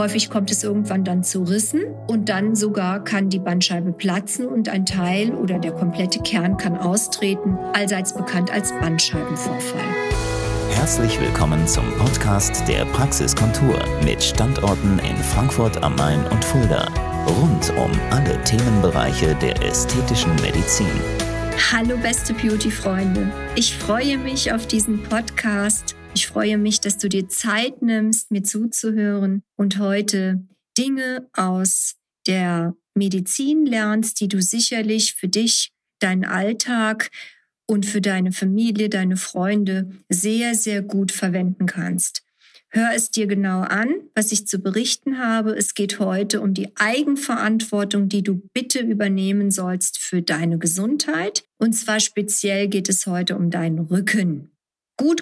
Häufig kommt es irgendwann dann zu Rissen und dann sogar kann die Bandscheibe platzen und ein Teil oder der komplette Kern kann austreten, allseits bekannt als Bandscheibenvorfall. Herzlich willkommen zum Podcast der Praxis Contour mit Standorten in Frankfurt am Main und Fulda. Rund um alle Themenbereiche der ästhetischen Medizin. Hallo beste Beauty-Freunde. Ich freue mich auf diesen Podcast. Ich freue mich, dass du dir Zeit nimmst, mir zuzuhören und heute Dinge aus der Medizin lernst, die du sicherlich für dich, deinen Alltag und für deine Familie, deine Freunde sehr, sehr gut verwenden kannst. Hör es dir genau an, was ich zu berichten habe. Es geht heute um die Eigenverantwortung, die du bitte übernehmen sollst für deine Gesundheit. Und zwar speziell geht es heute um deinen Rücken.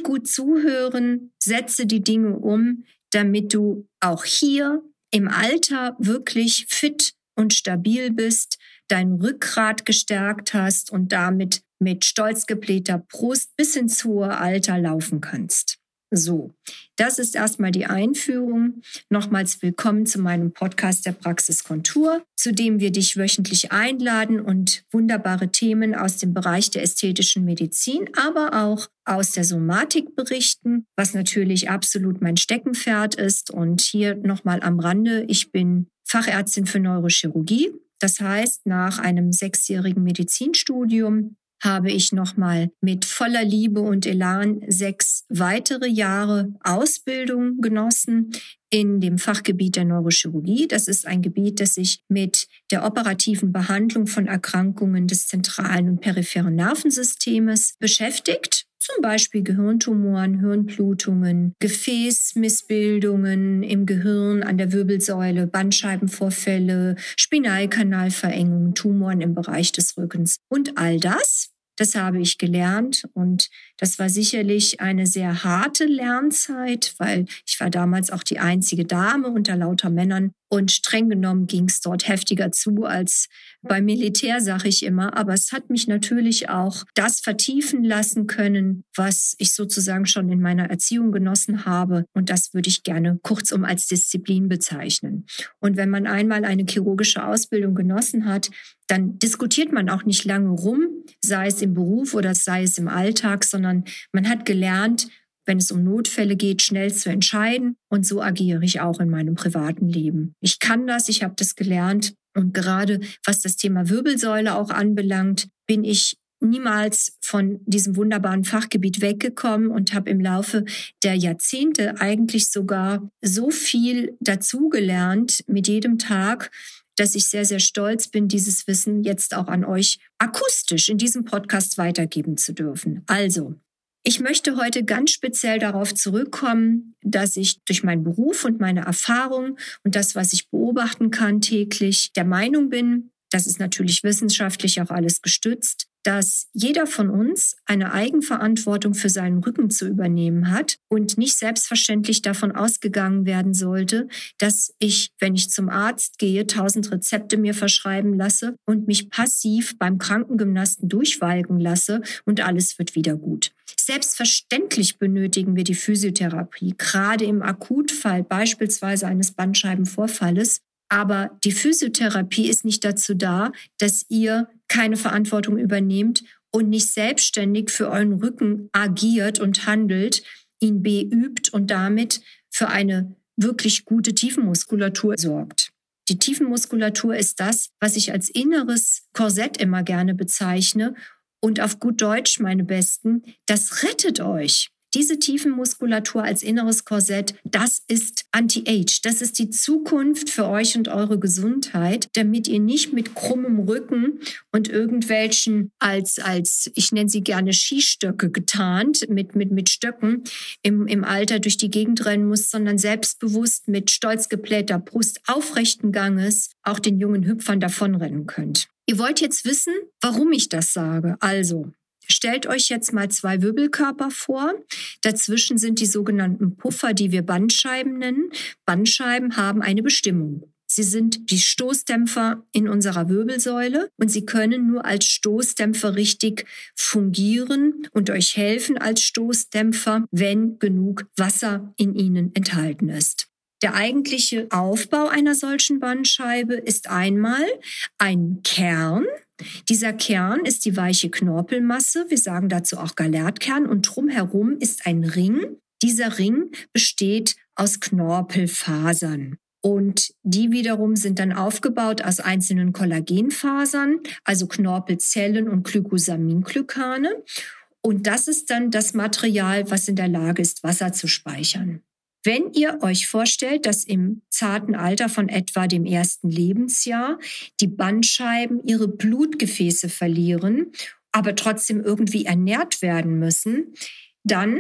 Gut zuhören, setze die Dinge um, damit du auch hier im Alter wirklich fit und stabil bist, dein Rückgrat gestärkt hast und damit mit stolz geblähter Brust bis ins hohe Alter laufen kannst. So, das ist erstmal die Einführung. Nochmals willkommen zu meinem Podcast der Praxis Contour, zu dem wir dich wöchentlich einladen und wunderbare Themen aus dem Bereich der ästhetischen Medizin, aber auch aus der Somatik berichten, was natürlich absolut mein Steckenpferd ist. Und hier nochmal am Rande, ich bin Fachärztin für Neurochirurgie. Das heißt, nach einem 6-jährigen Medizinstudium habe ich nochmal mit voller Liebe und Elan 6 weitere Jahre Ausbildung genossen in dem Fachgebiet der Neurochirurgie. Das ist ein Gebiet, das sich mit der operativen Behandlung von Erkrankungen des zentralen und peripheren Nervensystems beschäftigt. Zum Beispiel Gehirntumoren, Hirnblutungen, Gefäßmissbildungen im Gehirn, an der Wirbelsäule, Bandscheibenvorfälle, Spinalkanalverengungen, Tumoren im Bereich des Rückens und all das. Das habe ich gelernt und das war sicherlich eine sehr harte Lernzeit, weil ich war damals auch die einzige Dame unter lauter Männern und streng genommen ging es dort heftiger zu als beim Militär, sage ich immer. Aber es hat mich natürlich auch das vertiefen lassen können, was ich sozusagen schon in meiner Erziehung genossen habe und das würde ich gerne kurzum als Disziplin bezeichnen. Und wenn man einmal eine chirurgische Ausbildung genossen hat, dann diskutiert man auch nicht lange rum, sei es im Beruf oder sei es im Alltag, sondern man hat gelernt, wenn es um Notfälle geht, schnell zu entscheiden. Und so agiere ich auch in meinem privaten Leben. Ich kann das, ich habe das gelernt. Und gerade was das Thema Wirbelsäule auch anbelangt, bin ich niemals von diesem wunderbaren Fachgebiet weggekommen und habe im Laufe der Jahrzehnte eigentlich sogar so viel dazugelernt mit jedem Tag, dass ich sehr, sehr stolz bin, dieses Wissen jetzt auch an euch akustisch in diesem Podcast weitergeben zu dürfen. Also, ich möchte heute ganz speziell darauf zurückkommen, dass ich durch meinen Beruf und meine Erfahrung und das, was ich beobachten kann täglich, der Meinung bin, das ist natürlich wissenschaftlich auch alles gestützt, dass jeder von uns eine Eigenverantwortung für seinen Rücken zu übernehmen hat und nicht selbstverständlich davon ausgegangen werden sollte, dass ich, wenn ich zum Arzt gehe, 1000 Rezepte mir verschreiben lasse und mich passiv beim Krankengymnasten durchwalken lasse und alles wird wieder gut. Selbstverständlich benötigen wir die Physiotherapie, gerade im Akutfall beispielsweise eines Bandscheibenvorfalles. Aber die Physiotherapie ist nicht dazu da, dass ihr keine Verantwortung übernehmt und nicht selbstständig für euren Rücken agiert und handelt, ihn beübt und damit für eine wirklich gute Tiefenmuskulatur sorgt. Die Tiefenmuskulatur ist das, was ich als inneres Korsett immer gerne bezeichne und auf gut Deutsch, meine Besten, das rettet euch. Diese Tiefenmuskulatur als inneres Korsett, das ist Anti-Age. Das ist die Zukunft für euch und eure Gesundheit, damit ihr nicht mit krummem Rücken und irgendwelchen als ich nenne sie gerne Skistöcke getarnt, mit Stöcken im Alter durch die Gegend rennen müsst, sondern selbstbewusst mit stolz geblähter Brust aufrechten Ganges auch den jungen Hüpfern davonrennen könnt. Ihr wollt jetzt wissen, warum ich das sage. Also, stellt euch jetzt mal 2 Wirbelkörper vor. Dazwischen sind die sogenannten Puffer, die wir Bandscheiben nennen. Bandscheiben haben eine Bestimmung. Sie sind die Stoßdämpfer in unserer Wirbelsäule und sie können nur als Stoßdämpfer richtig fungieren und euch helfen als Stoßdämpfer, wenn genug Wasser in ihnen enthalten ist. Der eigentliche Aufbau einer solchen Bandscheibe ist einmal ein Kern. Dieser Kern ist die weiche Knorpelmasse, wir sagen dazu auch Gallertkern, und drumherum ist ein Ring. Dieser Ring besteht aus Knorpelfasern. Und die wiederum sind dann aufgebaut aus einzelnen Kollagenfasern, also Knorpelzellen und Glycosaminglykane. Und das ist dann das Material, was in der Lage ist, Wasser zu speichern. Wenn ihr euch vorstellt, dass im zarten Alter von etwa dem 1. Lebensjahr die Bandscheiben ihre Blutgefäße verlieren, aber trotzdem irgendwie ernährt werden müssen, dann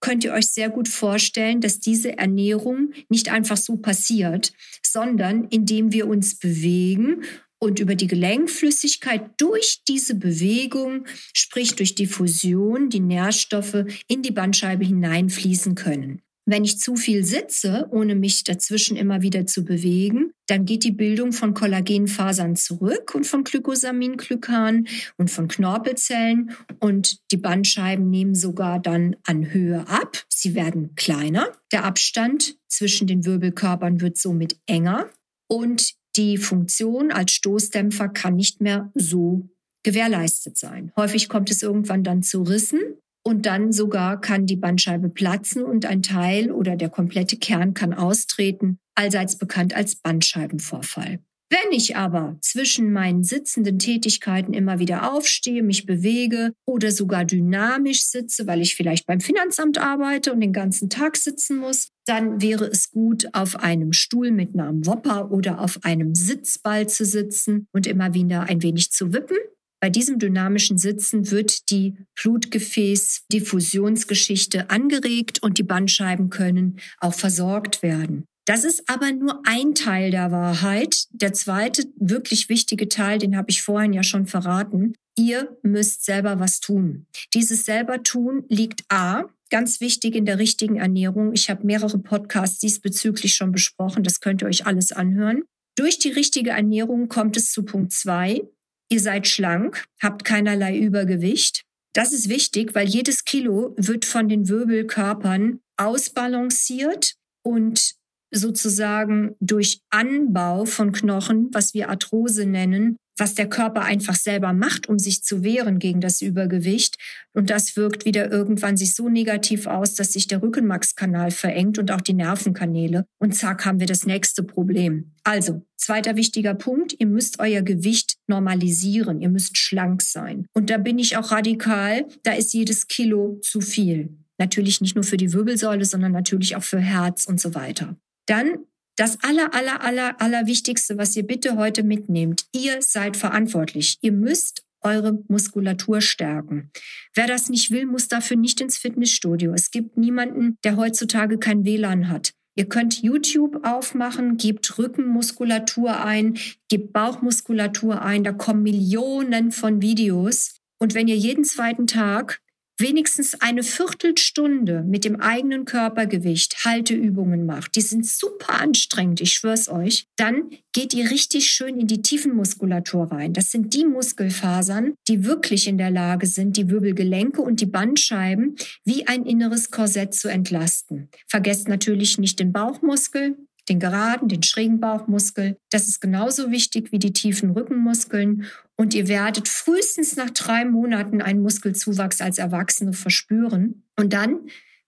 könnt ihr euch sehr gut vorstellen, dass diese Ernährung nicht einfach so passiert, sondern indem wir uns bewegen und über die Gelenkflüssigkeit durch diese Bewegung, sprich durch Diffusion, die Nährstoffe in die Bandscheibe hineinfließen können. Wenn ich zu viel sitze, ohne mich dazwischen immer wieder zu bewegen, dann geht die Bildung von Kollagenfasern zurück und von Glycosaminglykern und von Knorpelzellen und die Bandscheiben nehmen sogar dann an Höhe ab. Sie werden kleiner, der Abstand zwischen den Wirbelkörpern wird somit enger und die Funktion als Stoßdämpfer kann nicht mehr so gewährleistet sein. Häufig kommt es irgendwann dann zu Rissen. Und dann sogar kann die Bandscheibe platzen und ein Teil oder der komplette Kern kann austreten, allseits bekannt als Bandscheibenvorfall. Wenn ich aber zwischen meinen sitzenden Tätigkeiten immer wieder aufstehe, mich bewege oder sogar dynamisch sitze, weil ich vielleicht beim Finanzamt arbeite und den ganzen Tag sitzen muss, dann wäre es gut, auf einem Stuhl mit einem Wopper oder auf einem Sitzball zu sitzen und immer wieder ein wenig zu wippen. Bei diesem dynamischen Sitzen wird die Blutgefäßdiffusionsgeschichte angeregt und die Bandscheiben können auch versorgt werden. Das ist aber nur ein Teil der Wahrheit. Der zweite wirklich wichtige Teil, den habe ich vorhin ja schon verraten. Ihr müsst selber was tun. Dieses selber tun liegt A, ganz wichtig, in der richtigen Ernährung. Ich habe mehrere Podcasts diesbezüglich schon besprochen. Das könnt ihr euch alles anhören. Durch die richtige Ernährung kommt es zu Punkt 2. Ihr seid schlank, habt keinerlei Übergewicht. Das ist wichtig, weil jedes Kilo wird von den Wirbelkörpern ausbalanciert und sozusagen durch Anbau von Knochen, was wir Arthrose nennen, was der Körper einfach selber macht, um sich zu wehren gegen das Übergewicht. Und das wirkt wieder irgendwann sich so negativ aus, dass sich der Rückenmarkskanal verengt und auch die Nervenkanäle. Und zack, haben wir das nächste Problem. Also, zweiter wichtiger Punkt, ihr müsst euer Gewicht normalisieren. Ihr müsst schlank sein. Und da bin ich auch radikal, da ist jedes Kilo zu viel. Natürlich nicht nur für die Wirbelsäule, sondern natürlich auch für Herz und so weiter. Dann das Allerwichtigste, was ihr bitte heute mitnehmt, ihr seid verantwortlich. Ihr müsst eure Muskulatur stärken. Wer das nicht will, muss dafür nicht ins Fitnessstudio. Es gibt niemanden, der heutzutage kein WLAN hat. Ihr könnt YouTube aufmachen, gebt Rückenmuskulatur ein, gebt Bauchmuskulatur ein. Da kommen Millionen von Videos. Und wenn ihr jeden zweiten Tag wenigstens eine Viertelstunde mit dem eigenen Körpergewicht Halteübungen macht, die sind super anstrengend, ich schwör's euch, dann geht ihr richtig schön in die Tiefenmuskulatur rein. Das sind die Muskelfasern, die wirklich in der Lage sind, die Wirbelgelenke und die Bandscheiben wie ein inneres Korsett zu entlasten. Vergesst natürlich nicht den Bauchmuskel, den geraden, den schrägen Bauchmuskel. Das ist genauso wichtig wie die tiefen Rückenmuskeln. Und ihr werdet frühestens nach 3 Monaten einen Muskelzuwachs als Erwachsene verspüren. Und dann,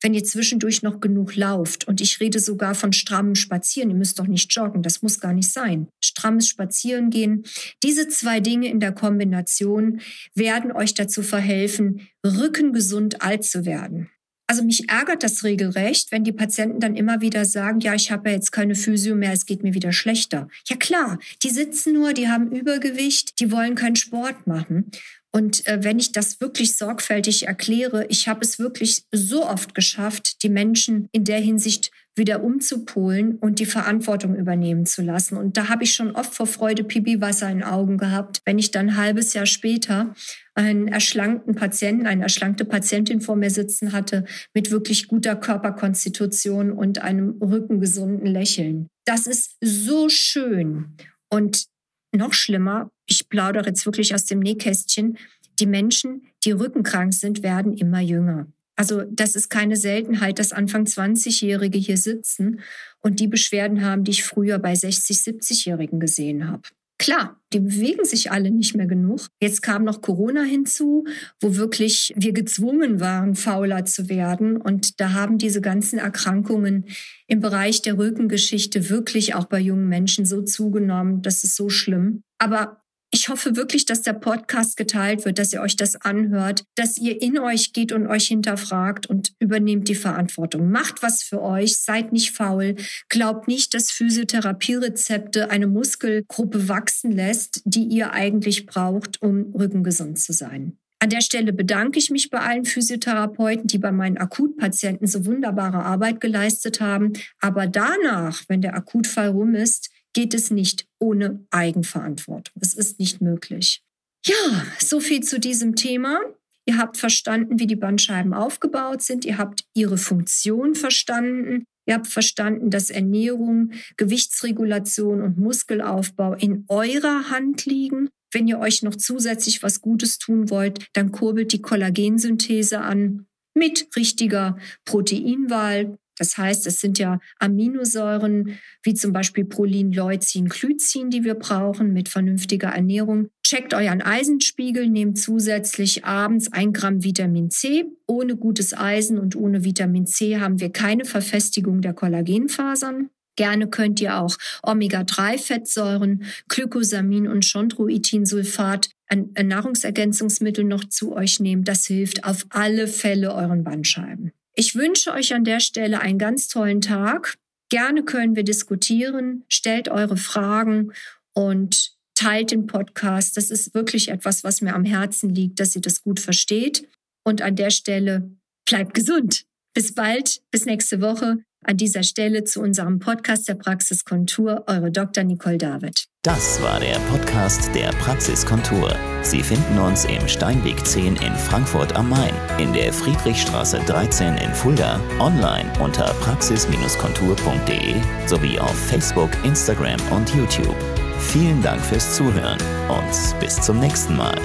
wenn ihr zwischendurch noch genug lauft, und ich rede sogar von strammem Spazieren, ihr müsst doch nicht joggen, das muss gar nicht sein. Strammes Spazierengehen, diese 2 Dinge in der Kombination werden euch dazu verhelfen, rückengesund alt zu werden. Also mich ärgert das regelrecht, wenn die Patienten dann immer wieder sagen, ja, ich habe ja jetzt keine Physio mehr, es geht mir wieder schlechter. Ja klar, die sitzen nur, die haben Übergewicht, die wollen keinen Sport machen. Und wenn ich das wirklich sorgfältig erkläre, ich habe es wirklich so oft geschafft, die Menschen in der Hinsicht wieder umzupolen und die Verantwortung übernehmen zu lassen. Und da habe ich schon oft vor Freude Pipi-Wasser in den Augen gehabt, wenn ich dann ein halbes Jahr später einen erschlankten Patienten, eine erschlankte Patientin vor mir sitzen hatte, mit wirklich guter Körperkonstitution und einem rückengesunden Lächeln. Das ist so schön. Und noch schlimmer, ich plaudere jetzt wirklich aus dem Nähkästchen, die Menschen, die rückenkrank sind, werden immer jünger. Also das ist keine Seltenheit, dass Anfang 20-Jährige hier sitzen und die Beschwerden haben, die ich früher bei 60-, 70-Jährigen gesehen habe. Klar, die bewegen sich alle nicht mehr genug. Jetzt kam noch Corona hinzu, wo wirklich wir gezwungen waren, fauler zu werden. Und da haben diese ganzen Erkrankungen im Bereich der Rückengeschichte wirklich auch bei jungen Menschen so zugenommen. Das ist so schlimm. Aber ich hoffe wirklich, dass der Podcast geteilt wird, dass ihr euch das anhört, dass ihr in euch geht und euch hinterfragt und übernehmt die Verantwortung. Macht was für euch, seid nicht faul. Glaubt nicht, dass Physiotherapierezepte eine Muskelgruppe wachsen lässt, die ihr eigentlich braucht, um rückengesund zu sein. An der Stelle bedanke ich mich bei allen Physiotherapeuten, die bei meinen Akutpatienten so wunderbare Arbeit geleistet haben. Aber danach, wenn der Akutfall rum ist, geht es nicht ohne Eigenverantwortung. Es ist nicht möglich. Ja, so viel zu diesem Thema. Ihr habt verstanden, wie die Bandscheiben aufgebaut sind. Ihr habt ihre Funktion verstanden. Ihr habt verstanden, dass Ernährung, Gewichtsregulation und Muskelaufbau in eurer Hand liegen. Wenn ihr euch noch zusätzlich was Gutes tun wollt, dann kurbelt die Kollagensynthese an mit richtiger Proteinwahl. Das heißt, es sind ja Aminosäuren wie zum Beispiel Prolin, Leucin, Glycin, die wir brauchen mit vernünftiger Ernährung. Checkt euren Eisenspiegel, nehmt zusätzlich abends 1 Gramm Vitamin C. Ohne gutes Eisen und ohne Vitamin C haben wir keine Verfestigung der Kollagenfasern. Gerne könnt ihr auch Omega-3-Fettsäuren, Glycosamin und Chondroitinsulfat an Nahrungsergänzungsmittel noch zu euch nehmen. Das hilft auf alle Fälle euren Bandscheiben. Ich wünsche euch an der Stelle einen ganz tollen Tag. Gerne können wir diskutieren. Stellt eure Fragen und teilt den Podcast. Das ist wirklich etwas, was mir am Herzen liegt, dass ihr das gut versteht. Und an der Stelle bleibt gesund. Bis bald, bis nächste Woche. An dieser Stelle zu unserem Podcast der Praxis Contour, eure Dr. Nicole David. Das war der Podcast der Praxis Contour. Sie finden uns im Steinweg 10 in Frankfurt am Main, in der Friedrichstraße 13 in Fulda, online unter praxis-contour.de sowie auf Facebook, Instagram und YouTube. Vielen Dank fürs Zuhören und bis zum nächsten Mal.